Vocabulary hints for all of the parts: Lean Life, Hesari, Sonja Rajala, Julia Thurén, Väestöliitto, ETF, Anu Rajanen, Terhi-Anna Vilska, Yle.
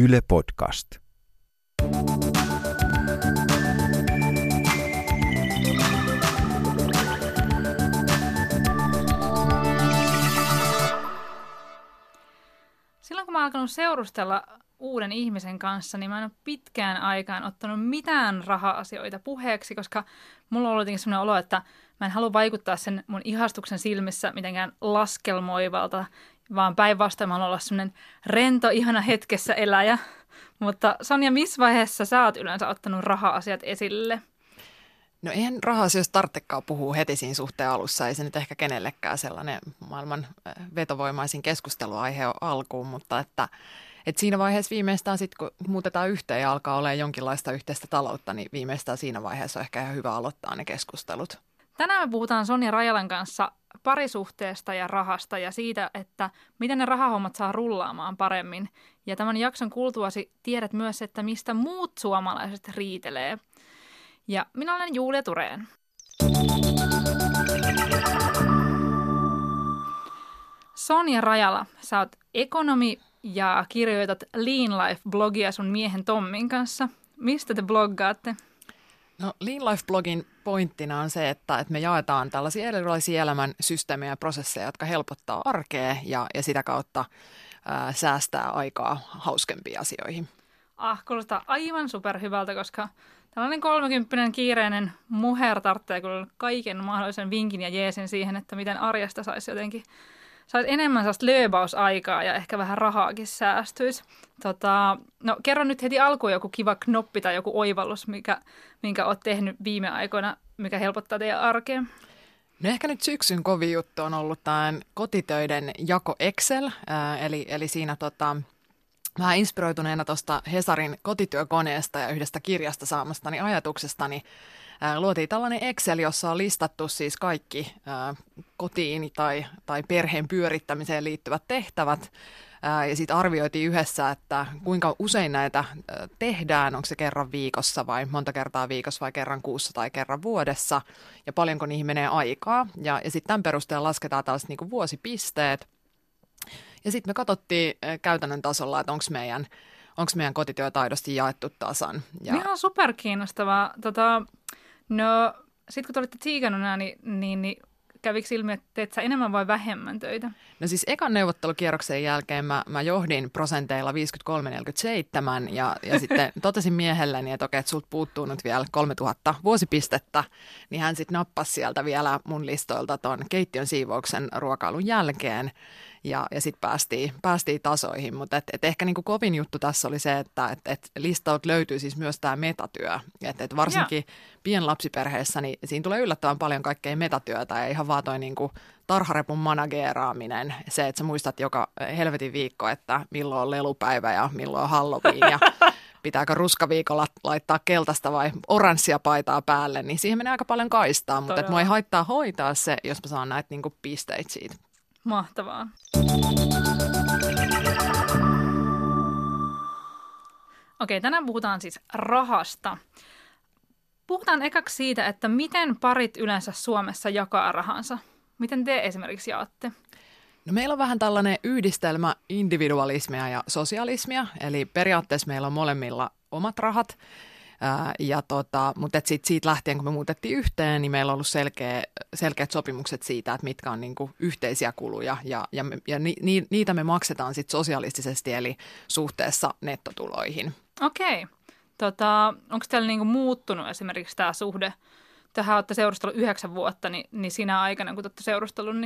Yle Podcast. Silloin kun mä oon alkanut seurustella uuden ihmisen kanssa, niin mä en ole pitkään aikaan ottanut mitään raha-asioita puheeksi, koska mulla on ollut jotenkin sellainen olo, että mä en halua vaikuttaa sen mun ihastuksen silmissä mitenkään laskelmoivalta, vaan päinvastoin mä haluan olla sellainen rento, ihana hetkessä eläjä. Mutta Sonja, missä vaiheessa sä oot yleensä ottanut raha-asiat esille? No eihän raha-asioista tarvitsekaan puhua heti siinä suhteen alussa. Ei se nyt ehkä kenellekään sellainen maailman vetovoimaisin keskusteluaihe on alkuun, mutta että siinä vaiheessa viimeistään sitten, kun muutetaan yhteen ja alkaa olemaan jonkinlaista yhteistä taloutta, niin viimeistään siinä vaiheessa on ehkä ihan hyvä aloittaa ne keskustelut. Tänään me puhutaan Sonja Rajalan kanssa parisuhteesta ja rahasta ja siitä, että miten ne rahahommat saa rullaamaan paremmin. Ja tämän jakson kuultuasi tiedät myös, että mistä muut suomalaiset riitelee. Ja minä olen Julia Thurén. Sonja Rajala, sä oot ekonomi ja kirjoitat Lean Life-blogia sun miehen Tommin kanssa. Mistä te bloggaatte? No, Lean Life-blogin pointtina on se, että me jaetaan tällaisia erilaisia elämän systeemejä ja prosesseja, jotka helpottaa arkea ja sitä kautta säästää aikaa hauskempiin asioihin. Kuulostaa aivan superhyvältä, koska tällainen 30 kiireinen muher tarvitsee kyllä kaiken mahdollisen vinkin ja jeesin siihen, että miten arjesta saisi jotenkin enemmän sellaista lööbausaikaa ja ehkä vähän rahaakin säästyisi. No, kerro nyt heti alkuun joku kiva knoppi tai joku oivallus, minkä olet tehnyt viime aikoina, mikä helpottaa teidän arkea. No ehkä nyt syksyn kovin juttu on ollut tämän kotitöiden jako Excel, eli siinä vähän inspiroituneena tuosta Hesarin kotityökoneesta ja yhdestä kirjasta saamastani ajatuksestani luotiin tällainen Excel, jossa on listattu siis kaikki kotiin tai perheen pyörittämiseen liittyvät tehtävät. Ja sitten arvioitiin yhdessä, että kuinka usein näitä tehdään, onko se kerran viikossa vai monta kertaa viikossa vai kerran kuussa tai kerran vuodessa ja paljonko niihin menee aikaa. Ja sitten tämän perusteella lasketaan tällaiset niinku vuosipisteet. Ja sitten me katsottiin käytännön tasolla, että onko meidän kotityötaidosti jaettu tasan. Ihan superkiinnostavaa. No, sitten kun te olitte tsiikanona, niin kävikö ilmi, että teet sä enemmän vai vähemmän töitä? No siis ekan neuvottelukierroksen jälkeen mä johdin prosenteilla 53-47 ja sitten totesin miehelleni, että okei, että sulta puuttuu nyt vielä 3000 vuosipistettä, niin hän sitten nappasi sieltä vielä mun listoilta ton keittiön siivouksen ruokailun jälkeen ja sitten päästiin tasoihin, mutta et ehkä niinku kovin juttu tässä oli se, että et listaut löytyy siis myös tämä metatyö, että et varsinkin pienlapsiperheessä niin siinä tulee yllättävän paljon kaikkea metatyötä ja ihan vaan toi niinku tarharepun manageeraaminen, se, että sä muistat joka helvetin viikko, että milloin on lelupäivä ja milloin on Halloween ja pitääkö ruskaviikolla laittaa keltaista vai oranssia paitaa päälle, niin siihen menee aika paljon kaistaa, mutta mua ei haittaa hoitaa se, jos mä saan näitä niinku pisteitä siitä. Mahtavaa. Okei, tänään puhutaan siis rahasta. Puhutaan ekaksi siitä, että miten parit yleensä Suomessa jakaa rahansa. Miten te esimerkiksi jaatte? No meillä on vähän tällainen yhdistelmä individualismia ja sosialismia, eli periaatteessa meillä on molemmilla omat rahat. Mutta siitä lähtien, kun me muutettiin yhteen, niin meillä on ollut selkeät sopimukset siitä, että mitkä on niinku yhteisiä kuluja ja niitä me maksetaan sit sosialistisesti eli suhteessa nettotuloihin. Okei. Onko teillä niinku muuttunut esimerkiksi tämä suhde? Tähän olette seurustellut 9 vuotta, niin siinä aikana, kun olette seurustellut,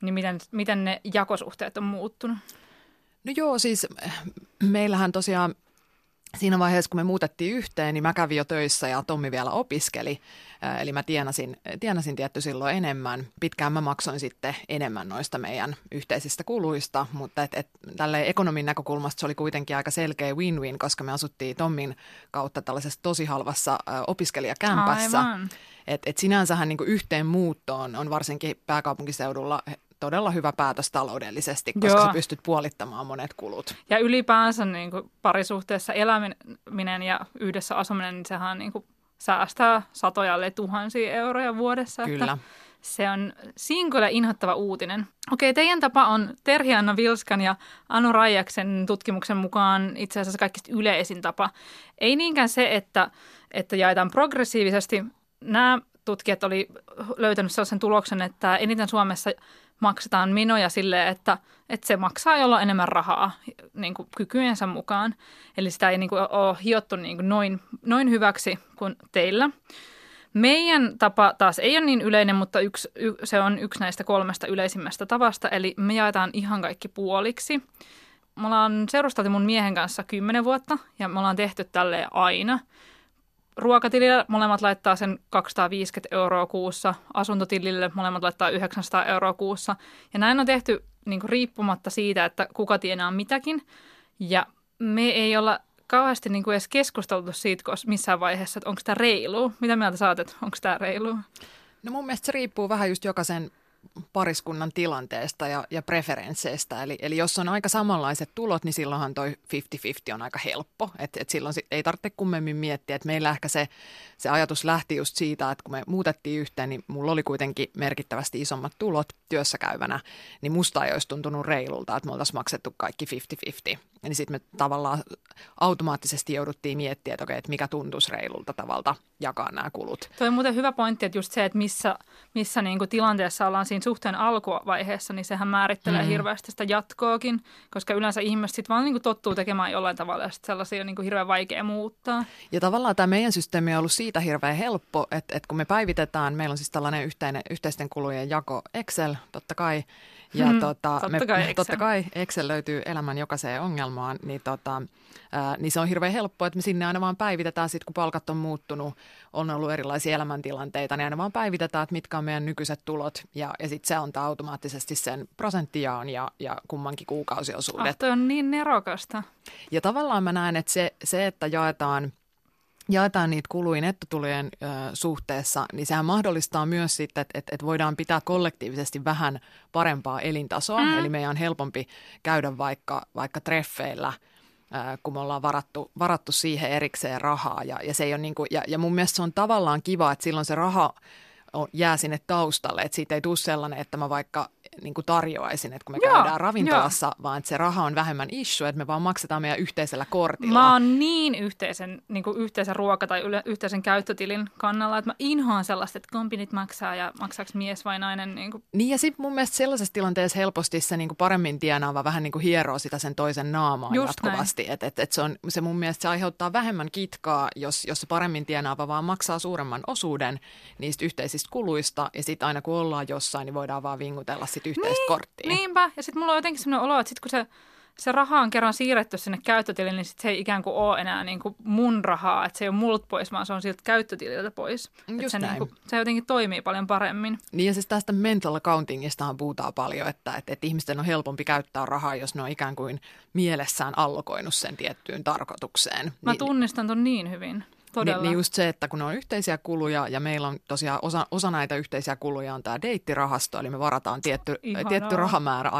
niin miten ne jakosuhteet on muuttunut? No joo, siis meillähän tosiaan siinä vaiheessa, kun me muutettiin yhteen, niin mä kävin jo töissä ja Tommi vielä opiskeli, eli mä tienasin tietty silloin enemmän. Pitkään mä maksoin sitten enemmän noista meidän yhteisistä kuluista, mutta tälleen ekonomin näkökulmasta se oli kuitenkin aika selkeä win-win, koska me asuttiin Tommin kautta tällaisessa tosi halvassa opiskelijakämpässä. Et sinänsähän niinku yhteen muuttoon on varsinkin pääkaupunkiseudulla todella hyvä päätös taloudellisesti, koska sä pystyt puolittamaan monet kulut. Ja ylipäänsä niin kuin parisuhteessa eläminen ja yhdessä asuminen, niin sehän niin kuin säästää satoja, 1,000 euroja vuodessa. Kyllä. Se on siinä kyllä inhottava uutinen. Okei, teidän tapa on Terhi-Anna Vilskan ja Anu Rajaksen tutkimuksen mukaan itse asiassa kaikista yleisin tapa. Ei niinkään se, että jaetaan progressiivisesti. Nämä tutkijat oli löytänyt sellaisen tuloksen, että eniten Suomessa maksetaan menoja sille, että se maksaa jollain enemmän rahaa niin kuin kykyjensä mukaan. Eli sitä ei niin kuin ole hiottu niin kuin noin hyväksi kuin teillä. Meidän tapa taas ei ole niin yleinen, mutta se on yksi näistä kolmesta yleisimmästä tavasta, eli me jaetaan ihan kaikki puoliksi. Me ollaan seurusteltu mun miehen kanssa 10 vuotta ja me ollaan tehty tälleen aina. Ruokatilille molemmat laittaa sen 250 € kuussa, asuntotilille molemmat laittaa 900 € kuussa. Ja näin on tehty niin kuin riippumatta siitä, että kuka tienaa mitäkin. Ja me ei olla kauheasti niin kuin edes keskusteltu siitä missään vaiheessa, että onko tämä reilua. Mitä mieltä sä oot, että onko tämä reilua? No mun mielestä se riippuu vähän just jokaisen pariskunnan tilanteesta ja preferensseistä. Eli jos on aika samanlaiset tulot, niin silloinhan toi 50-50 on aika helppo. Et silloin ei tarvitse kummemmin miettiä. Et meillä ehkä se ajatus lähti just siitä, että kun me muutettiin yhteen, niin mulla oli kuitenkin merkittävästi isommat tulot työssäkäyvänä, niin musta ei olisi tuntunut reilulta, että me oltaisiin maksettu kaikki 50-50. Eli sitten me tavallaan automaattisesti jouduttiin miettimään, että okei, että mikä tuntuisi reilulta tavalla jakaa nämä kulut. Tuo on muuten hyvä pointti, että just se, että missä niin kuin tilanteessa ollaan siinä suhteen alkuvaiheessa, niin sehän määrittelee hirveästi sitä jatkoakin, koska yleensä ihmiset sitten vaan niin kuin tottuu tekemään jollain tavalla ja sitten sellaisia on niin kuin hirveän vaikea muuttaa. Ja tavallaan tämä meidän systeemi on ollut siitä hirveän helppo, että kun me päivitetään, meillä on siis tällainen yhteisten kulujen jako Excel, totta kai. Ja totta kai Excel löytyy elämän jokaiseen ongelmaan, niin, niin se on hirveän helppoa, että me sinne aina vaan päivitetään sitten, kun palkat on muuttunut, on ollut erilaisia elämäntilanteita, niin aina vaan päivitetään, että mitkä on meidän nykyiset tulot ja sitten se antaa automaattisesti sen prosenttiaan ja kummankin kuukausiosuudet. Tuo on niin nerokasta. Ja tavallaan mä näen, että se että jaetaan niitä kuluja nettotulojen suhteessa, niin sehän mahdollistaa myös sitten, että voidaan pitää kollektiivisesti vähän parempaa elintasoa. Eli meidän on helpompi käydä vaikka treffeillä, kun me ollaan varattu siihen erikseen rahaa. Ja, se ei ole niin kuin, ja mun mielestä se on tavallaan kiva, että silloin se raha jää sinne taustalle. Että siitä ei tule sellainen, että mä vaikka niin kuin tarjoaisin, että kun me käydään ravintolassa, vaan että se raha on vähemmän issue, että me vaan maksetaan meidän yhteisellä kortilla. Mä oon niin yhteisen ruoka- tai yhteisen käyttötilin kannalla, että mä inhoan sellaista, että kompinit maksaa ja maksaako mies vai nainen. Niin ja sitten mun mielestä sellaisessa tilanteessa helposti se niin kuin paremmin tienaava vähän niin kuin hieroo sitä sen toisen naamaan just jatkuvasti. Et se mun mielestä se aiheuttaa vähemmän kitkaa, jos se paremmin tienaava vaan maksaa suuremman osuuden niistä yhteisistä kuluista ja sitten aina kun ollaan jossain, niin voidaan vaan vingutella yhteistä korttia. Niinpä. Ja sitten mulla on jotenkin sellainen olo, että sitten kun se raha on kerran siirretty sinne käyttötilille, niin sitten se ei ikään kuin ole enää niin kuin mun rahaa, että se ei ole multa pois, vaan se on siltä käyttötililtä pois. Se, niin kuin, se jotenkin toimii paljon paremmin. Niin ja siis tästä mental accountingistahan puhutaan paljon, että ihmisten on helpompi käyttää rahaa, jos ne on ikään kuin mielessään allokoinut sen tiettyyn tarkoitukseen. Mä tunnistan ton niin hyvin. Niin just se, että kun on yhteisiä kuluja ja meillä on tosiaan osa näitä yhteisiä kuluja on tämä deittirahasto, eli me varataan tietty rahamäärä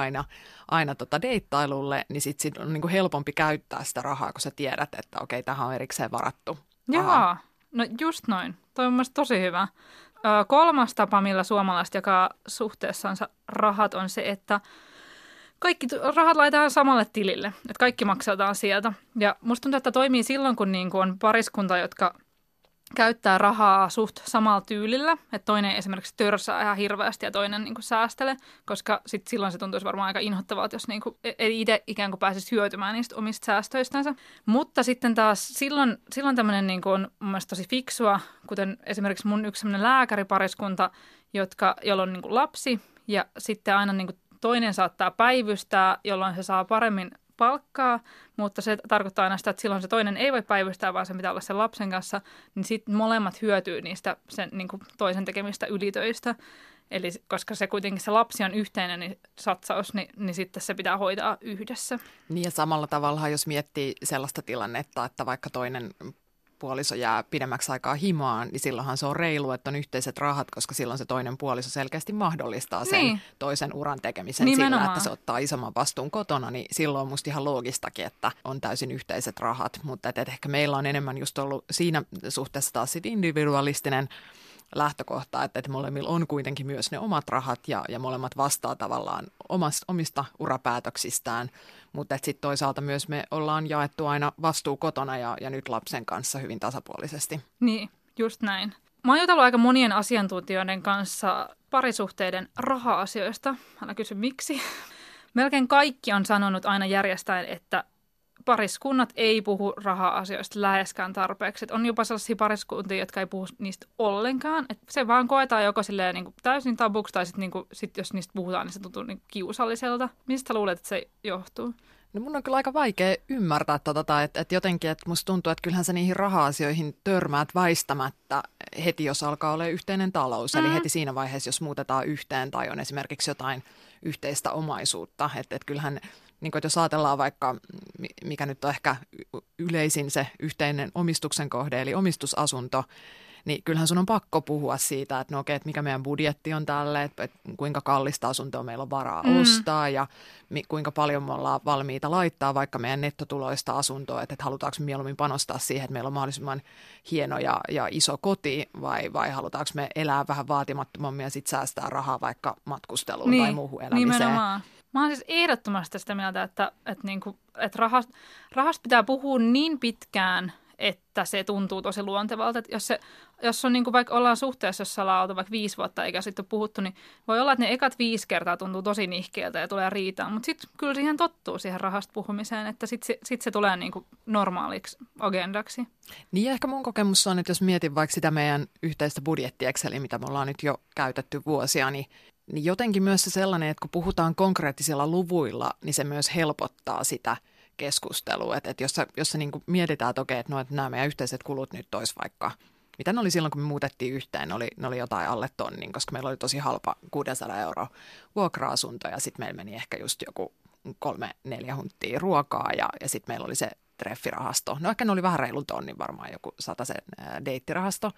aina deittailulle, niin sitten on niinku helpompi käyttää sitä rahaa, kun sä tiedät, että okei, tähän on erikseen varattu. Joo, no just noin. Toi on mielestäni tosi hyvä. Kolmas tapa, millä suomalaiset jakaa suhteessansa rahat, on se, että kaikki rahat laitetaan samalle tilille, että kaikki maksataan sieltä. Ja musta tuntuu, että toimii silloin, kun on pariskunta, jotka käyttää rahaa suht samalla tyylillä. Että toinen esimerkiksi törsää ihan hirveästi ja toinen säästelee, koska sit silloin se tuntuisi varmaan aika inhottavalta, jos ei itse ikään kuin pääsisi hyötymään niistä omista säästöistänsä. Mutta sitten taas silloin tämmöinen on mun mielestä tosi fiksua, kuten esimerkiksi mun yksi sellainen lääkäripariskunta, jolla on lapsi ja sitten aina toinen saattaa päivystää, jolloin se saa paremmin palkkaa, mutta se tarkoittaa aina sitä, että silloin se toinen ei voi päivystää, vaan se pitää olla sen lapsen kanssa, niin sitten molemmat hyötyy niistä sen toisen tekemistä ylitöistä. Eli koska se kuitenkin se lapsi on yhteinen niin satsaus, niin sitten se pitää hoitaa yhdessä. Niin ja samalla tavalla, jos miettii sellaista tilannetta, että vaikka toinen puoliso jää pidemmäksi aikaa himaan, niin silloinhan se on reilu, että on yhteiset rahat, koska silloin se toinen puoliso selkeästi mahdollistaa sen toisen uran tekemisen sillä, että se ottaa isomman vastuun kotona, niin silloin on musta ihan loogistakin, että on täysin yhteiset rahat, mutta ehkä meillä on enemmän just ollut siinä suhteessa taas sit individualistinen lähtökohtaa, että molemmilla on kuitenkin myös ne omat rahat ja molemmat vastaa tavallaan omista urapäätöksistään, mutta sitten toisaalta myös me ollaan jaettu aina vastuu kotona ja nyt lapsen kanssa hyvin tasapuolisesti. Niin, just näin. Mä oon jutellut aika monien asiantuntijoiden kanssa parisuhteiden raha-asioista. Älä kysy miksi. Melkein kaikki on sanonut aina järjestäen, että pariskunnat ei puhu raha-asioista läheskään tarpeeksi. Et on jopa sellaisia pariskuntia, jotka ei puhu niistä ollenkaan. Et se vaan koetaan joko silleen niin kuin täysin tabuksi tai sitten niin sit jos niistä puhutaan, niin se tuntuu niin kiusalliselta. Mistä luulet, että se johtuu? No mun on kyllä aika vaikea ymmärtää tätä, että jotenkin, että musta tuntuu, että kyllähän sä niihin raha-asioihin törmäät väistämättä heti, jos alkaa olla yhteinen talous. Eli heti siinä vaiheessa, jos muutetaan yhteen tai on esimerkiksi jotain yhteistä omaisuutta. Että kyllähän, niin kun, jos ajatellaan vaikka, mikä nyt on ehkä yleisin se yhteinen omistuksen kohde, eli omistusasunto, niin kyllähän sun on pakko puhua siitä, että no okei, että mikä meidän budjetti on tälle, että kuinka kallista asuntoa meillä on varaa ostaa ja kuinka paljon me ollaan valmiita laittaa vaikka meidän nettotuloista asuntoa, että halutaanko me mieluummin panostaa siihen, että meillä on mahdollisimman hieno ja iso koti vai halutaanko me elää vähän vaatimattomammin ja sitten säästää rahaa vaikka matkusteluun niin, tai muuhun elämiseen. Nimenomaan. Mä oon siis ehdottomasti sitä mieltä, että rahasta pitää puhua niin pitkään, että se tuntuu tosi luontevalta. Että jos on niin kuin vaikka ollaan suhteessa, jossa ollaan oltu vaikka 5 vuotta eikä sitten ole puhuttu, niin voi olla, että ne ekat 5 kertaa tuntuu tosi nihkeeltä ja tulee riitaan. Mutta sitten kyllä siihen tottuu siihen rahasta puhumiseen, että sitten se tulee niin kuin normaaliksi agendaksi. Niin ehkä mun kokemus on, että jos mietin vaikka sitä meidän yhteistä budjettiexeliä, mitä me ollaan nyt jo käytetty vuosia, niin jotenkin myös se sellainen, että kun puhutaan konkreettisilla luvuilla, niin se myös helpottaa sitä keskustelua. Että jos sä niin kuin mietitään, että okei, että no, että nämä meidän yhteiset kulut nyt olisi vaikka, mitä ne oli silloin, kun me muutettiin yhteen, ne oli jotain alle tonnin, koska meillä oli tosi halpa 600 € vuokra-asunto ja sitten meillä meni ehkä just joku 3-4 hunttia ruokaa ja sitten meillä oli se treffirahasto. No ehkä ne oli vähän reilun tonnin varmaan joku 100 deittirahasto.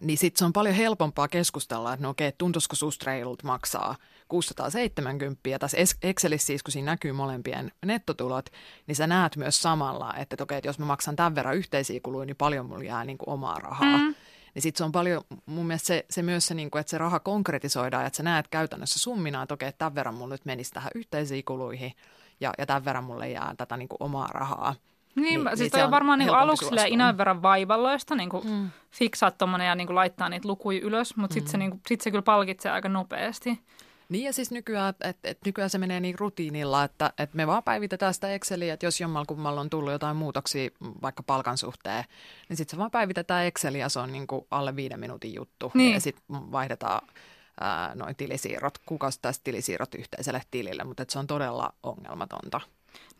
Niin sitten se on paljon helpompaa keskustella, että no okei, tuntuisiko susta reilut maksaa 670. Ja tässä Excelissä siis, kun siinä näkyy molempien nettotulot, niin sä näet myös samalla, että okei, että jos mä maksan tämän verran yhteisiä kuluja, niin paljon mulla jää niin kuin omaa rahaa. Niin sitten se on paljon, mun mielestä se myös se, niin kuin, että se raha konkretisoidaan, että sä näet käytännössä summina, että okei, että tämän verran mulla nyt menisi tähän yhteisiin kuluihin ja tämän verran mulle jää tätä niin kuin omaa rahaa. Niin, siis toi on varmaan niin aluksi inän verran vaivalloista, niin kuin fiksaa tuommoinen ja niin kuin laittaa niitä lukuja ylös, mutta sitten se kyllä palkitsee aika nopeasti. Niin ja siis nykyään se menee niin rutiinilla, että me vaan päivitetään sitä Exceliä, että jos jommalkummalla on tullut jotain muutoksia vaikka palkan suhteen, niin sitten se vaan päivitetään Exceliä, se on niin kuin alle 5 minuutin juttu niin. Ja sitten vaihdetaan noin tilisiirrot, kuukausittaiset tilisiirrot yhteiselle tilille, mutta se on todella ongelmatonta.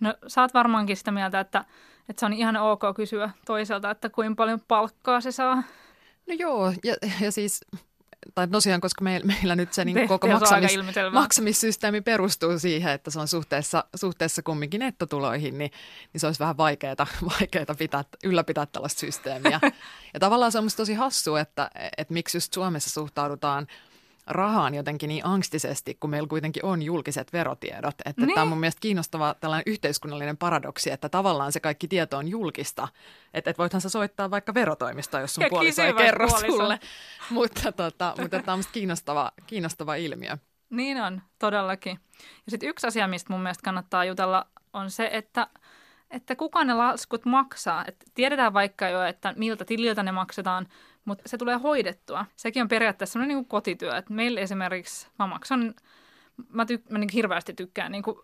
No sä oot varmaankin sitä mieltä, että se on ihan ok kysyä toiselta, että kuinka paljon palkkaa se saa. No joo, ja siis, tai tosiaan, koska meillä nyt se niin koko maksamissysteemi perustuu siihen, että se on suhteessa kumminkin nettotuloihin, niin se olisi vähän vaikeaa ylläpitää tällaista systeemiä. Ja tavallaan se on musta tosi hassua, että miksi just Suomessa suhtaudutaan rahaan jotenkin niin angstisesti, kun meillä kuitenkin on julkiset verotiedot. Että niin. Tämä on mun mielestä kiinnostava tällainen yhteiskunnallinen paradoksi, että tavallaan se kaikki tieto on julkista. Että voithan sä soittaa vaikka verotoimistoon, jos sun puoliso ei kerro sulle. Mutta tämä on musta kiinnostava ilmiö. Niin on, todellakin. Ja sitten yksi asia, mistä mun mielestä kannattaa jutella, on se, että kuka ne laskut maksaa. Että tiedetään vaikka jo, että miltä tililtä ne maksetaan, mutta se tulee hoidettua. Sekin on periaatteessa sellainen niin kuin kotityö. Että meillä esimerkiksi mä niin hirveästi tykkään niin kuin,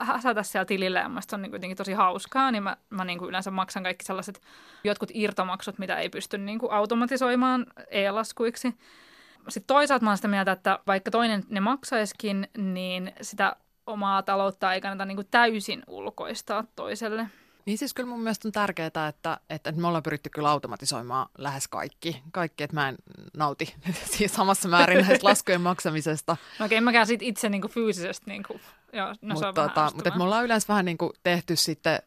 häsätä siellä tilillä ja musta se on niin jotenkin tosi hauskaa. Niin mä niin kuin yleensä maksan kaikki sellaiset jotkut irtomaksut, mitä ei pysty niin kuin automatisoimaan e-laskuiksi. Sitten toisaalta mä oon sitä mieltä, että vaikka toinen ne maksaisikin, niin sitä omaa taloutta ei kannata niin kuin täysin ulkoistaa toiselle. Niin siis kyllä mun mielestä on tärkeää, että me ollaan pyritty kyllä automatisoimaan lähes kaikki, että mä en nauti siis samassa määrin näistä laskujen maksamisesta. No okei, en mäkään sit itse niinku fyysisesti niinku, joo, no se on vähän ärsyttävää. Mutta me ollaan yleensä vähän niinku tehty sitten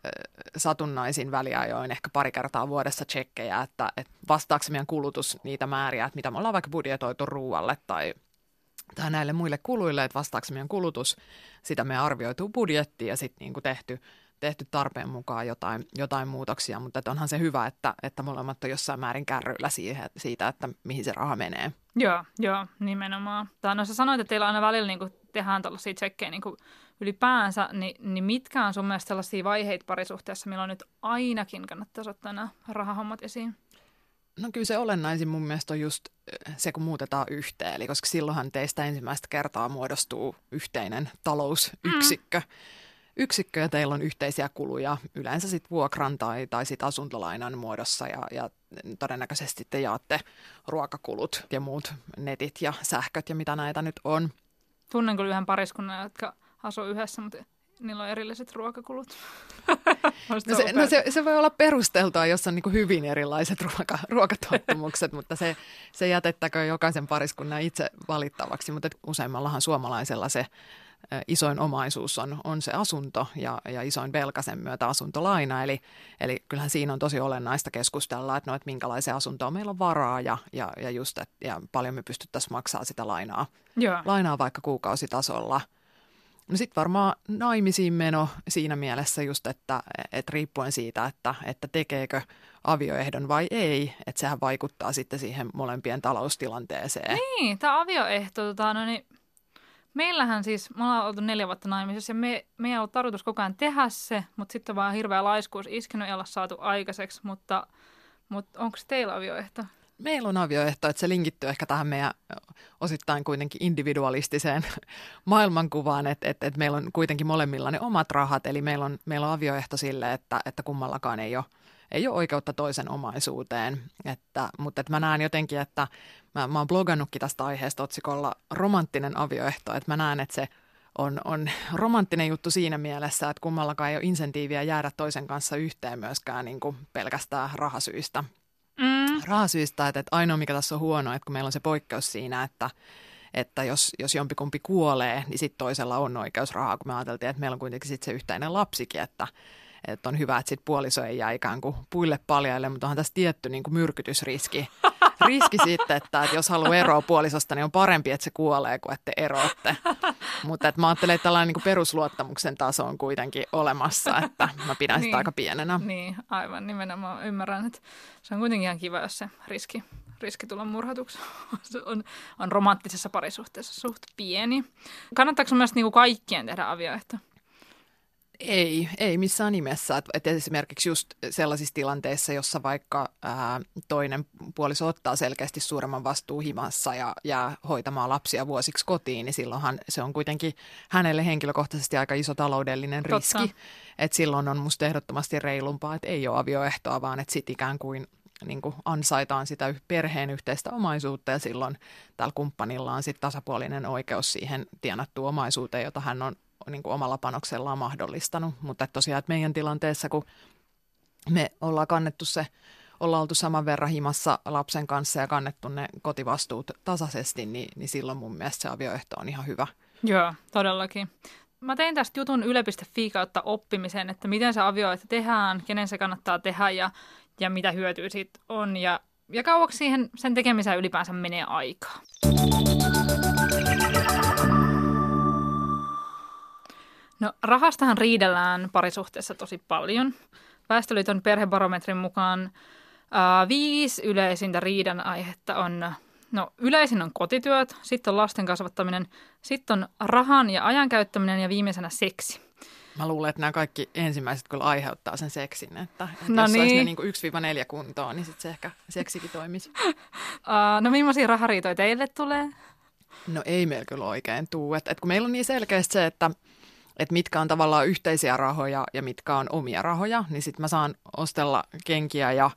satunnaisin väliajoin ehkä 2 kertaa vuodessa tsekkejä, että vastaako meidän kulutus niitä määriä, että mitä me ollaan vaikka budjetoitu ruualle tai näille muille kuluille, että vastaako meidän kulutus, sitä me arvioituu budjettiin ja sitten niinku tehty tehty tarpeen mukaan jotain muutoksia, mutta onhan se hyvä, että molemmat on jossain määrin kärryillä siitä, että mihin se raha menee. Joo, nimenomaan. No sä sanoit, että teillä aina välillä niin kuin tehdään tällaisia tsekkejä niin kuin ylipäänsä, niin mitkä on sun mielestä sellaisia vaiheita parisuhteessa, milloin nyt ainakin kannattaisi ottaa nämä rahahommat esiin? No kyllä se olennaisin mun mielestä on just se, kun muutetaan yhteen, eli koska silloinhan teistä ensimmäistä kertaa muodostuu yhteinen talousyksikkö. Ja teillä on yhteisiä kuluja yleensä sit vuokran tai sit asuntolainan muodossa ja todennäköisesti te jaatte ruokakulut ja muut netit ja sähköt ja mitä näitä nyt on. Tunnen kyllä yhden pariskunnan, jotka asuu yhdessä, mutta niillä on erilaiset ruokakulut. Se voi olla perusteltua, jos on niin kuin hyvin erilaiset ruokatottumukset, mutta se jätettäköön jokaisen pariskunnan itse valittavaksi. Mutta useimmallahan suomalaisella se isoin omaisuus on se asunto ja isoin velka sen myötä asuntolaina. Eli kyllähän siinä on tosi olennaista keskustella, että, minkälaiseen asuntoon meillä on varaa ja just, ja paljon me pystyttäisiin maksamaan sitä lainaa vaikka kuukausitasolla. No sitten varmaan naimisiin meno siinä mielessä just, että riippuen siitä, että tekeekö avioehdon vai ei, että sehän vaikuttaa sitten siihen molempien taloustilanteeseen. Niin, tämä avioehto, meillähän siis, me ollaan oltu 4 vuotta naimisissa ja me ei ollut tarkoitus koko ajan tehdä se, mutta sitten on vaan hirveä laiskuus iskenyt, ei olla saatu aikaiseksi, mutta onko teillä avioehto? Meillä on avioehto, että se linkittyy ehkä tähän meidän osittain kuitenkin individualistiseen maailmankuvaan, että meillä on kuitenkin molemmilla ne omat rahat. Eli meillä on avioehto sille, että kummallakaan ei ole oikeutta toisen omaisuuteen. Mutta mä näen jotenkin, että mä oon blogannutkin tästä aiheesta otsikolla romanttinen avioehto, että mä näen, että se on romanttinen juttu siinä mielessä, että kummallakaan ei ole insentiiviä jäädä toisen kanssa yhteen myöskään niin kuin pelkästään rahasyistä. Että ainoa mikä tässä on huono, että kun meillä on se poikkeus siinä, että jos jompikumpi kuolee, niin sitten toisella on oikeus rahaa, kun me ajateltiin, että meillä on kuitenkin sitten se yhteinen lapsikin, että on hyvä, että sitten puoliso ei jää ikään kuin puille paljaille, mutta onhan tässä tietty niin kuin myrkytysriski. Riski sitten, että jos haluaa eroa puolisosta, niin on parempi, että se kuolee kuin että te eroatte. Mutta että mä ajattelen, että tällainen niin kuin perusluottamuksen taso on kuitenkin olemassa, että mä pidän sitä aika pienenä. Niin, aivan nimenomaan ymmärrän, että se on kuitenkin ihan kiva, jos se riski tulla murhatuksi on romanttisessa parisuhteessa suht pieni. Kannattaako sun mielestä niin kuin kaikkien tehdä avioehto? Ei missään nimessä. Et esimerkiksi just sellaisissa tilanteissa, jossa vaikka toinen puoliso ottaa selkeästi suuremman vastuun himassa ja jää hoitamaan lapsia vuosiksi kotiin, niin silloinhan se on kuitenkin hänelle henkilökohtaisesti aika iso taloudellinen riski. Et silloin on musta ehdottomasti reilumpaa, että ei ole avioehtoa, vaan että sitten ikään kuin niinku ansaitaan sitä perheen yhteistä omaisuutta ja silloin tällä kumppanilla on sit tasapuolinen oikeus siihen tienattuun omaisuuteen, jota hän on niin kuin omalla panoksellaan mahdollistanut, mutta tosiaan, että meidän tilanteessa, kun me ollaan kannettu se, ollaan oltu saman verran himassa lapsen kanssa ja kannettu ne kotivastuut tasaisesti, niin silloin mun mielestä se avioehto on ihan hyvä. Joo, todellakin. Mä tein tästä jutun yle.fi kautta oppimiseen, että miten se avioehto tehdään, kenen se kannattaa tehdä ja mitä hyötyä siitä on ja kauaksi siihen sen tekemiseen ylipäänsä menee aikaa. No, rahastahan riidellään parisuhteessa tosi paljon. Väestöliiton perhebarometrin mukaan 5 yleisintä riidan aihetta on, no yleisin on kotityöt, sitten on lasten kasvattaminen, sitten on rahan ja ajan käyttäminen ja viimeisenä seksi. Mä luulen, että nämä kaikki ensimmäiset kyllä aiheuttaa sen seksin, että no jos niin. Olisi ne niin 1-4 kuntoon, niin sitten se ehkä seksikin toimisi. No millaisia rahariitoja teille tulee? No ei meillä kyllä oikein tule, että kun meillä on niin selkeästi se, että mitkä on tavallaan yhteisiä rahoja ja mitkä on omia rahoja, niin sitten mä saan ostella kenkiä ja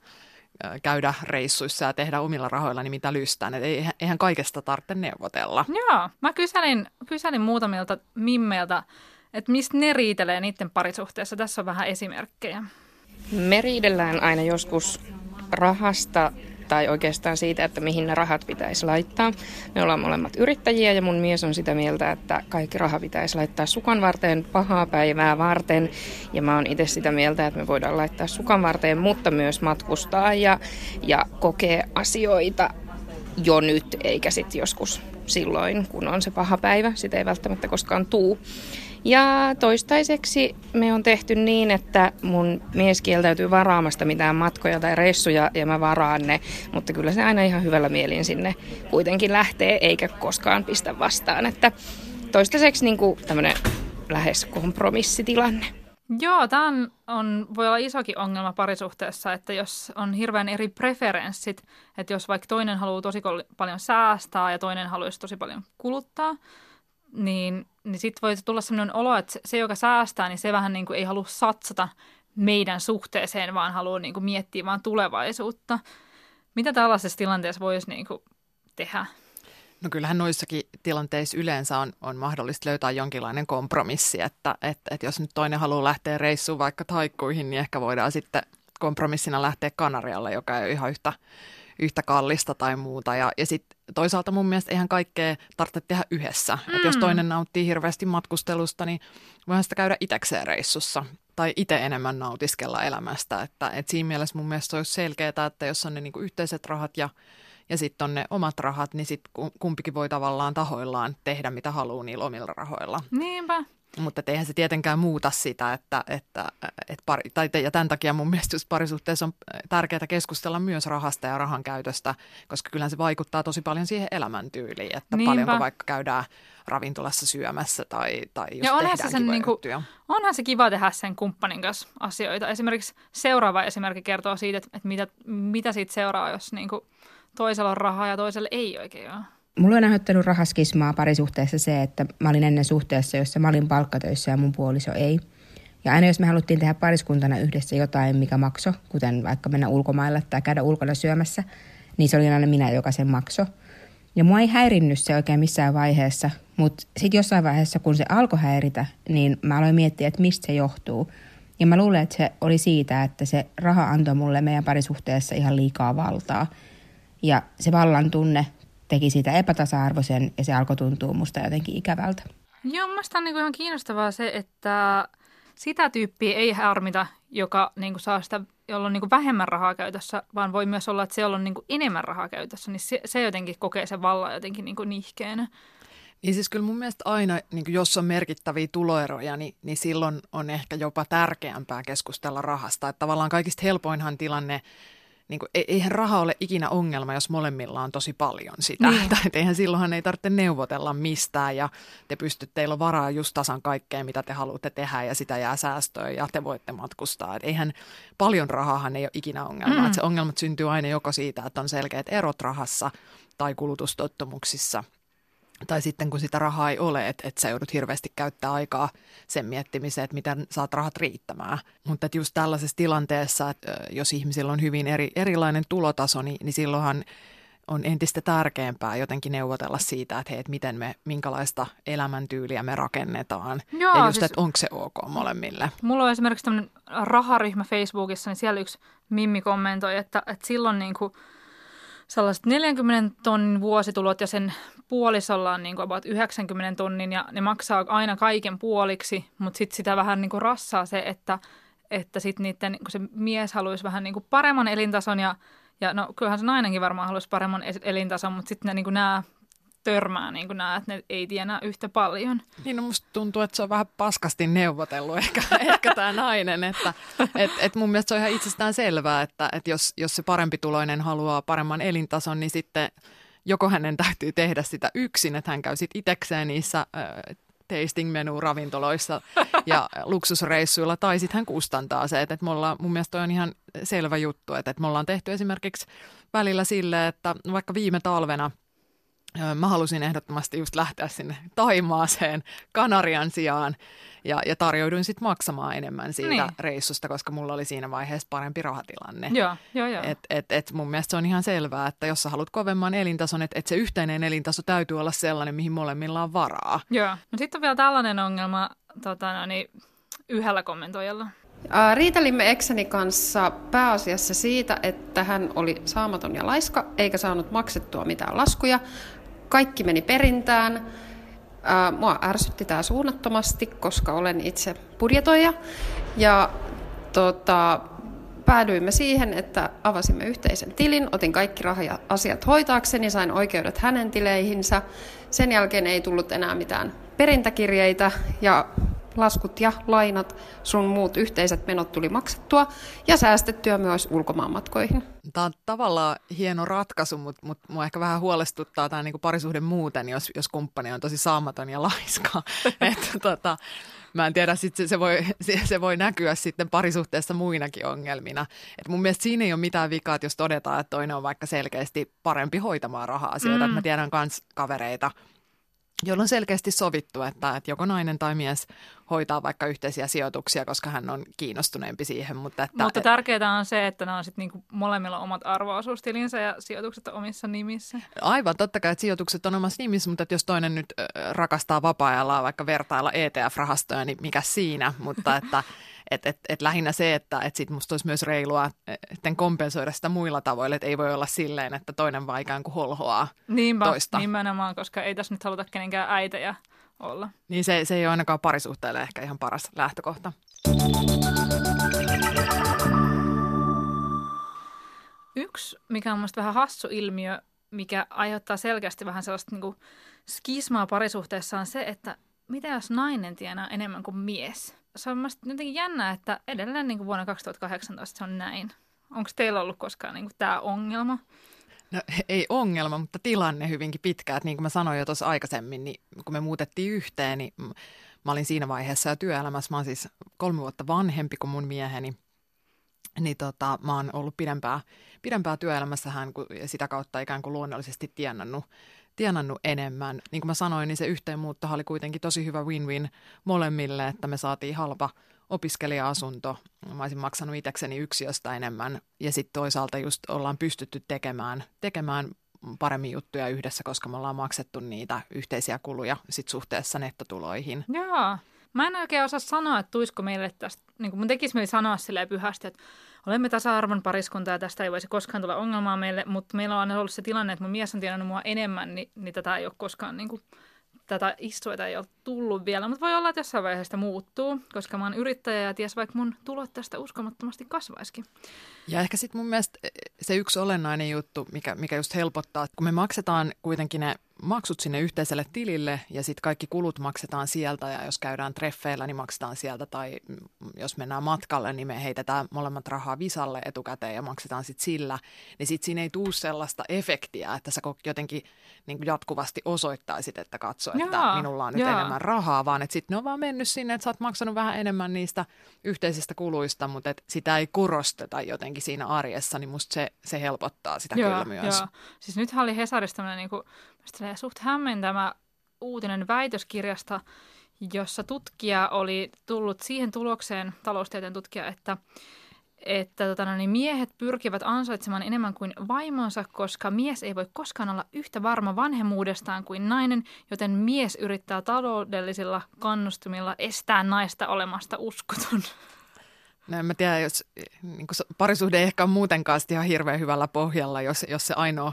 käydä reissuissa ja tehdä omilla rahoilla, niin mitä lystään. Et eihän kaikesta tarvitse neuvotella. Joo, mä kyselin muutamilta mimmeiltä, että mistä ne riitelee niiden parisuhteessa. Tässä on vähän esimerkkejä. Me riidellään aina joskus rahasta tai oikeastaan siitä, että mihin ne rahat pitäisi laittaa. Me ollaan molemmat yrittäjiä ja mun mies on sitä mieltä, että kaikki raha pitäisi laittaa sukan varten, pahaa päivää varten. Ja mä oon itse sitä mieltä, että me voidaan laittaa sukan varten, mutta myös matkustaa ja kokea asioita jo nyt, eikä sitten joskus silloin, kun on se paha päivä. Sitä ei välttämättä koskaan tuu. Ja toistaiseksi me on tehty niin, että mun mies kieltäytyy varaamasta mitään matkoja tai reissuja ja mä varaan ne, mutta kyllä se aina ihan hyvällä mielin sinne kuitenkin lähtee eikä koskaan pistä vastaan. Että toistaiseksi niin kuin tämmöinen lähes kompromissitilanne. Joo, tämä voi olla isokin ongelma parisuhteessa, että jos on hirveän eri preferenssit, että jos vaikka toinen haluaa tosi paljon säästää ja toinen haluaisi tosi paljon kuluttaa, niin sitten voi tulla sellainen olo, että se, joka säästää, niin se vähän niin kuin ei halua satsata meidän suhteeseen, vaan haluaa niin kuin miettiä vaan tulevaisuutta. Mitä tällaisessa tilanteessa voisi niin kuin tehdä? No kyllähän noissakin tilanteissa yleensä on mahdollista löytää jonkinlainen kompromissi, että jos nyt toinen haluaa lähteä reissuun vaikka Taikkuihin, niin ehkä voidaan sitten kompromissina lähteä Kanarialle, joka ei ole ihan yhtä kallista tai muuta. Ja sitten toisaalta mun mielestä eihän kaikkea tarvitse tehdä yhdessä. Mm. Että jos toinen nauttii hirveästi matkustelusta, niin voihan sitä käydä itsekseen reissussa tai itse enemmän nautiskella elämästä. Että siinä mielessä mun mielestä olisi selkeää, että jos on ne niinku yhteiset rahat ja sitten on ne omat rahat, niin sitten kumpikin voi tavallaan tahoillaan tehdä, mitä haluaa niillä omilla rahoilla. Niinpä. Mutta eihän se tietenkään muuta sitä, ja tämän takia mun mielestä just parisuhteessa on tärkeää keskustella myös rahasta ja rahan käytöstä, koska kyllähän se vaikuttaa tosi paljon siihen elämäntyyliin, että niinpä. Paljonko vaikka käydään ravintolassa syömässä tai just tehdään kivoja. Onhan se kiva tehdä sen kumppanin kanssa asioita. Esimerkiksi seuraava esimerkki kertoo siitä, että mitä siitä seuraa, jos niinku toisella on rahaa ja toisella ei oikein ole. Mulla on aiheuttanut rahaskismaa parisuhteessa se, että mä olin ennen suhteessa, jossa mä olin palkkatöissä ja mun puoliso ei. Ja aina jos me haluttiin tehdä pariskuntana yhdessä jotain, mikä maksoi, kuten vaikka mennä ulkomailla tai käydä ulkona syömässä, niin se oli aina minä, joka sen maksoi. Ja mua ei häirinnyt se oikein missään vaiheessa, mutta sitten jossain vaiheessa, kun se alkoi häiritä, niin mä aloin miettiä, että mistä se johtuu. Ja mä luulen, että se oli siitä, että se raha antoi mulle meidän parisuhteessa ihan liikaa valtaa. Ja se vallan tunne teki siitä epätasa-arvoisen ja se alkoi tuntua musta jotenkin ikävältä. Joo, musta on niin kuin ihan kiinnostavaa se, että sitä tyyppiä ei harmita, joka niin kuin saa sitä, jolla on niin kuin vähemmän rahaa käytössä, vaan voi myös olla, että se, jolla on niin kuin enemmän rahaa käytössä, niin se jotenkin kokee sen vallan jotenkin niin kuin nihkeenä. Niin siis kyllä mun mielestä aina, niin jos on merkittäviä tuloeroja, niin silloin on ehkä jopa tärkeämpää keskustella rahasta. Että tavallaan kaikista helpoinhan tilanne... Niin kuin, eihän raha ole ikinä ongelma, jos molemmilla on tosi paljon sitä. Niin. Eihän silloinhan ei tarvitse neuvotella mistään ja teillä on varaa just tasan kaikkea, mitä te haluatte tehdä ja sitä jää säästöön ja te voitte matkustaa. Et eihän paljon rahahan ei ole ikinä ongelma. Mm. Et se ongelmat syntyy aina joko siitä, että on selkeät erot rahassa tai kulutustottumuksissa. Tai sitten kun sitä rahaa ei ole, että sä joudut hirveästi käyttää aikaa sen miettimiseen, että miten saat rahat riittämään. Mutta just tällaisessa tilanteessa, että jos ihmisillä on hyvin erilainen tulotaso, niin silloinhan on entistä tärkeämpää jotenkin neuvotella siitä, että hei, miten minkälaista elämäntyyliä me rakennetaan. Joo, ja just, siis, että onko se ok molemmille. Mulla on esimerkiksi tämmöinen raharyhmä Facebookissa, niin siellä yksi Mimmi kommentoi, että silloin niinku... Sellaiset 40 tonnin vuositulot ja sen puolisolla on niin kuin about 90 tonnin ja ne maksaa aina kaiken puoliksi, mutta sitten sitä vähän niin kuin rassaa se, että sitten niiden, kun se mies haluaisi vähän niin kuin paremman elintason ja no kyllähän se nainenkin varmaan haluaisi paremman elintason, mutta sitten niin kuin nämä törmää niin kuin nämä, että ne ei tienaa yhtä paljon. Niin no musta tuntuu, että se on vähän paskasti neuvotellut ehkä tämä nainen, että mun mielestä se on ihan itsestään selvää, että jos se parempituloinen haluaa paremman elintason, niin sitten joko hänen täytyy tehdä sitä yksin, että hän käy sitten itsekseen niissä tasting-menu ravintoloissa ja luksusreissuilla, tai sitten hän kustantaa se, että me ollaan, mun mielestä on ihan selvä juttu, että me ollaan tehty esimerkiksi välillä sille, että vaikka viime talvena mä halusin ehdottomasti just lähteä sinne Taimaaseen Kanarian sijaan ja tarjouduin sitten maksamaan enemmän siitä reissusta, koska mulla oli siinä vaiheessa parempi rahatilanne. Joo. Et mun mielestä se on ihan selvää, että jos sä haluat kovemman elintason, että se yhteinen elintaso täytyy olla sellainen, mihin molemmilla on varaa. Joo. No sitten on vielä tällainen ongelma yhdellä kommentoijalla. Riitelimme ekseni kanssa pääasiassa siitä, että hän oli saamaton ja laiska, eikä saanut maksettua mitään laskuja. Kaikki meni perintään. Mua ärsytti tämä suunnattomasti, koska olen itse budjetoija. Ja päädyimme siihen, että avasimme yhteisen tilin, otin kaikki raha-asiat hoitaakseni, sain oikeudet hänen tileihinsä. Sen jälkeen ei tullut enää mitään perintäkirjeitä ja laskut ja lainat, sun muut yhteiset menot tuli maksettua ja säästettyä myös ulkomaanmatkoihin. Tämä on tavallaan hieno ratkaisu, mutta mua ehkä vähän huolestuttaa tämä niinku parisuhde muuten, jos kumppani on tosi saamaton ja laiska. Mä en tiedä, sit se voi näkyä sitten parisuhteessa muinakin ongelmina. Et mun mielestä siinä ei ole mitään vikaa, jos todetaan, että toinen on vaikka selkeästi parempi hoitamaan raha-asioita. Mm. Mä tiedän myös kavereita, joilla on selkeästi sovittu, että joko nainen tai mies hoitaa vaikka yhteisiä sijoituksia, koska hän on kiinnostuneempi siihen. Mutta tärkeää on se, että nämä on sitten niinku molemmilla omat arvo-osuustilinsä ja sijoitukset on omissa nimissä. Aivan, totta kai, että sijoitukset on omassa nimissä, mutta jos toinen nyt rakastaa vapaa-ajallaan vaikka vertailla ETF-rahastoja, niin mikä siinä? Mutta että lähinnä se, että sit musta olisi myös reilua kompensoida sitä muilla tavoilla, että ei voi olla silleen, että toinen vaan ikään kuin holhoaa toista. Nimenomaan, koska ei tässä nyt haluta kenenkään äitejä olla. Niin se ei ole ainakaan parisuhteelle ehkä ihan paras lähtökohta. Yksi, mikä on musta vähän hassu ilmiö, mikä aiheuttaa selkeästi vähän sellaista niin kuin skismaa parisuhteessa on se, että mitä jos nainen tienaa enemmän kuin mies? Se on musta jotenkin jännää, että edelleen niin kuin vuonna 2018 se on näin. Onko teillä ollut koskaan niin kuin tämä ongelma? No, ei ongelma, mutta tilanne hyvinkin pitkä. Että niin kuin mä sanoin jo tuossa aikaisemmin, niin kun me muutettiin yhteen, niin mä olin siinä vaiheessa jo työelämässä. Mä oon siis 3 vuotta vanhempi kuin mun mieheni. Niin mä oon ollut pidempää työelämässähän ja sitä kautta ikään kuin luonnollisesti tienannut enemmän. Niin kuin mä sanoin, niin se yhteenmuuttohan oli kuitenkin tosi hyvä win-win molemmille, että me saatiin halpa opiskelija-asunto. Mä olisin maksanut itsekseni yksiöstä enemmän ja sitten toisaalta just ollaan pystytty tekemään paremmin juttuja yhdessä, koska me ollaan maksettu niitä yhteisiä kuluja sit suhteessa nettotuloihin. Joo. Mä en oikein osaa sanoa, että tuisiko meille tästä, niin kuin mun tekisi mieli sanoa silleen pyhästi, että olemme tasa-arvon pariskunta ja tästä ei voisi koskaan tulla ongelmaa meille, mutta meillä on aina ollut se tilanne, että mun mies on tienannut mua enemmän, niin tätä ei ole koskaan, niin kuin, tätä istuita ei ole tullut vielä. Mutta voi olla, että jossain vaiheessa muuttuu, koska mä oon yrittäjä ja ties vaikka mun tulot tästä uskomattomasti kasvaisikin. Ja ehkä sitten mun mielestä se yksi olennainen juttu, mikä just helpottaa, että kun me maksetaan kuitenkin ne maksut sinne yhteiselle tilille ja sitten kaikki kulut maksetaan sieltä ja jos käydään treffeillä, niin maksetaan sieltä tai jos mennään matkalle, niin me heitetään molemmat rahaa visalle etukäteen ja maksetaan sitten sillä, niin sitten siinä ei tule sellaista efektiä, että sä jotenkin niin kuin jatkuvasti osoittaisit, että katso, että minulla on nyt enemmän rahaa, vaan että sitten ne on vaan mennyt sinne, että sä oot maksanut vähän enemmän niistä yhteisistä kuluista, mutta et sitä ei korosteta jotenkin siinä arjessa, niin musta se helpottaa sitä kyllä myös. Joo. Siis nythän oli Hesarissa tämmöinen niin kuin suht hämmentävä uutinen väitöskirjasta, jossa tutkija oli tullut siihen tulokseen, taloustieteen tutkija, että miehet pyrkivät ansaitsemaan enemmän kuin vaimonsa, koska mies ei voi koskaan olla yhtä varma vanhemmuudestaan kuin nainen, joten mies yrittää taloudellisilla kannustumilla estää naista olemasta uskoton. No en mä tiedä, jos niin parisuhde ei ehkä ole muutenkaan ihan hirveän hyvällä pohjalla, jos se ainoa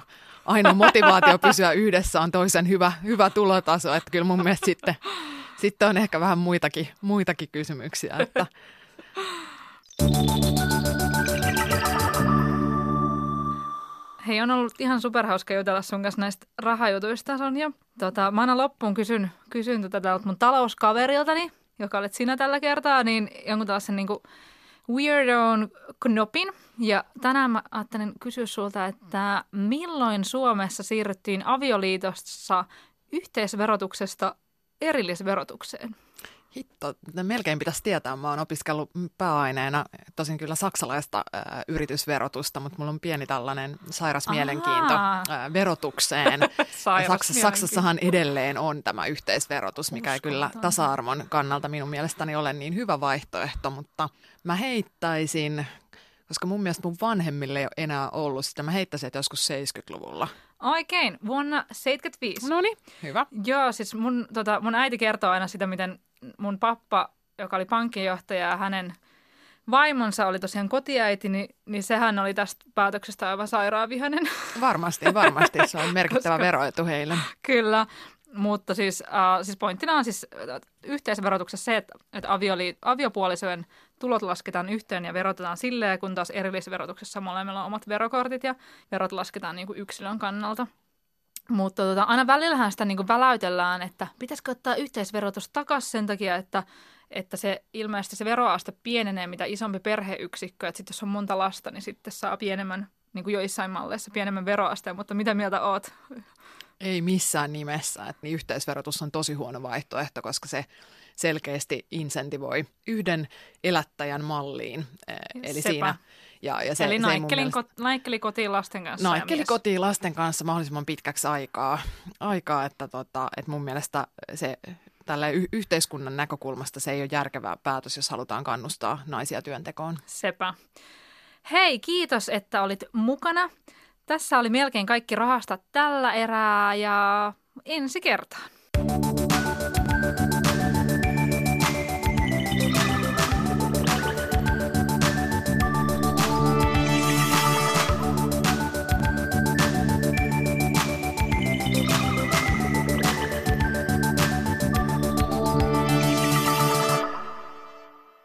motivaatio pysyä yhdessä on toisen hyvä tulotaso. Että kyllä mun mielestä sitten on ehkä vähän muitakin kysymyksiä. Että. Hei, on ollut ihan superhauska jutella sun kanssa näistä rahajutuista, Sonja. Mä aina loppuun kysyn tältä mun talouskaveriltani, joka olet sinä tällä kertaa, niin jonkun tällaisen niinku weirdoon knopin. Ja tänään mä ajattelin kysyä sulta, että milloin Suomessa siirryttiin avioliitossa yhteisverotuksesta erillisverotukseen? Hitto, melkein pitäisi tietää. Mä oon opiskellut pääaineena tosin kyllä saksalaista yritysverotusta, mutta mulla on pieni tällainen sairas mielenkiinto verotukseen. Saksassahan edelleen on tämä yhteisverotus, mikä ei kyllä tasa-arvon kannalta minun mielestäni ole niin hyvä vaihtoehto, mutta mä heittäisin, koska mun mielestä mun vanhemmille ei ole enää ollut sitä, mä heittäisin, että joskus 70-luvulla. Oikein, vuonna 75. No niin, hyvä. Joo, siis mun äiti kertoo aina sitä, miten mun pappa, joka oli pankinjohtaja ja hänen vaimonsa oli tosiaan kotiäiti, niin sehän oli tästä päätöksestä aivan sairaanvihainen. Varmasti. Se on merkittävä veroetu heille. Kyllä, mutta siis pointtina on siis yhteisverotuksessa se, että aviopuolisojen tulot lasketaan yhteen ja verotetaan silleen, kun taas erillisverotuksessa molemmilla on omat verokortit ja verot lasketaan niin kuin yksilön kannalta. Mutta aina välillähän sitä niin kuin väläytellään, että pitäisikö ottaa yhteisverotus takaisin sen takia, että että se ilmeisesti se veroaste pienenee, mitä isompi perheyksikkö, että sitten jos on monta lasta, niin sitten saa pienemmän, niin kuin joissain malleissa, pienemmän veroasteen, mutta mitä mieltä oot? Ei missään nimessä, että niin yhteisverotus on tosi huono vaihtoehto, koska se selkeästi insentivoi yhden elättäjän malliin. Eli sepä. Siinä. Ja se, eli naikkeli kotiin lasten kanssa. Naikkeli kotiin lasten kanssa mahdollisimman pitkäksi aikaa että, että mun mielestä se tällä yhteiskunnan näkökulmasta se ei ole järkevä päätös, jos halutaan kannustaa naisia työntekoon. Sepä. Hei, kiitos, että olit mukana. Tässä oli melkein kaikki Rahasta tällä erää ja ensi kertaan.